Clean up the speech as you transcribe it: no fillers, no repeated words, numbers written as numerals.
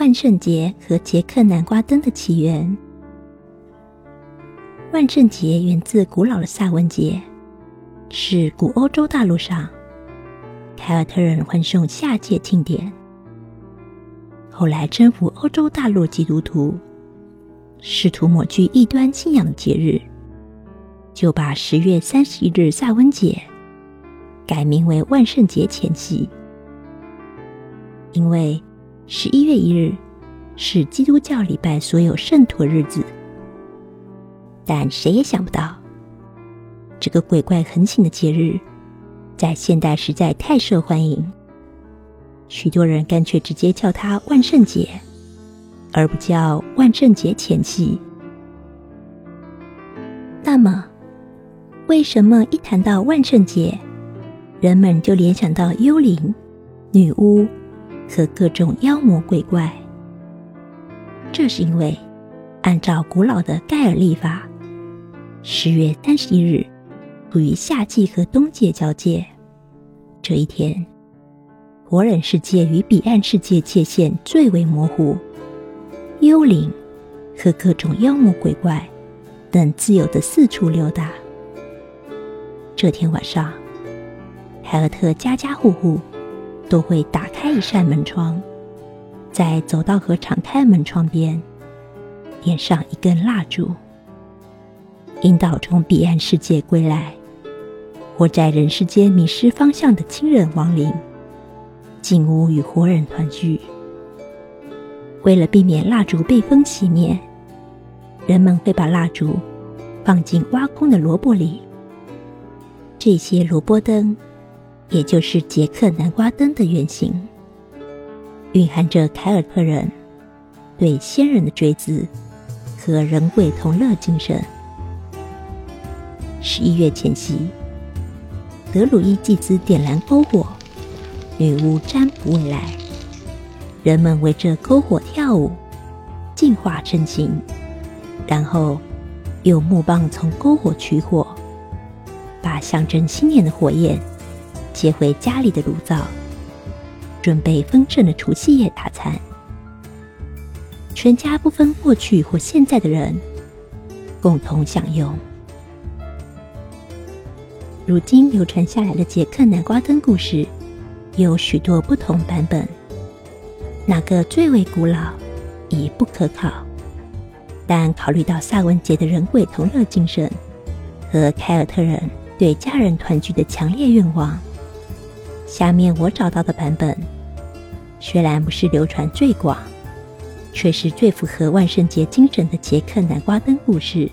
万圣节和捷克南瓜灯的起源。万圣节源自古老的萨文节，是古欧洲大陆上凯尔特人欢送夏季庆典，后来征服欧洲大陆基督徒试图抹去异端信仰的节日，就把10月31日萨温节改名为万圣节前夕。因为11月1日是基督教礼拜所有圣徒日子，但谁也想不到，这个鬼怪横行的节日在现代实在太受欢迎，许多人干脆直接叫它万圣节，而不叫万圣节前夕。那么，为什么一谈到万圣节，人们就联想到幽灵、女巫和各种妖魔鬼怪？这是因为，按照古老的盖尔历法，10月31日处于夏季和冬季交界，这一天火人世界与彼岸世界界限最为模糊，幽灵和各种妖魔鬼怪等自由的四处溜达。这天晚上，凯尔特家家户户都会打开一扇门窗，在走道和敞开门窗边点上一根蜡烛，引导从彼岸世界归来或在人世间迷失方向的亲人亡灵进屋与活人团聚。为了避免蜡烛被风熄灭，人们会把蜡烛放进挖空的萝卜里，这些萝卜灯也就是捷克南瓜灯的原型，蕴含着凯尔特人对先人的追思和人鬼同乐精神。11月前夕，德鲁伊祭司点燃篝火，女巫占卜未来，人们围着篝火跳舞，净化身心，然后用木棒从篝火取火，把象征新年的火焰接回家里的炉灶，准备丰盛的除夕夜大餐。全家不分过去或现在的人，共同享用。如今流传下来的捷克南瓜灯故事有许多不同版本，哪个最为古老已不可考，但考虑到萨文节的人鬼同乐精神和凯尔特人对家人团聚的强烈愿望，下面我找到的版本虽然不是流传最广，却是最符合万圣节精神的捷克南瓜灯故事。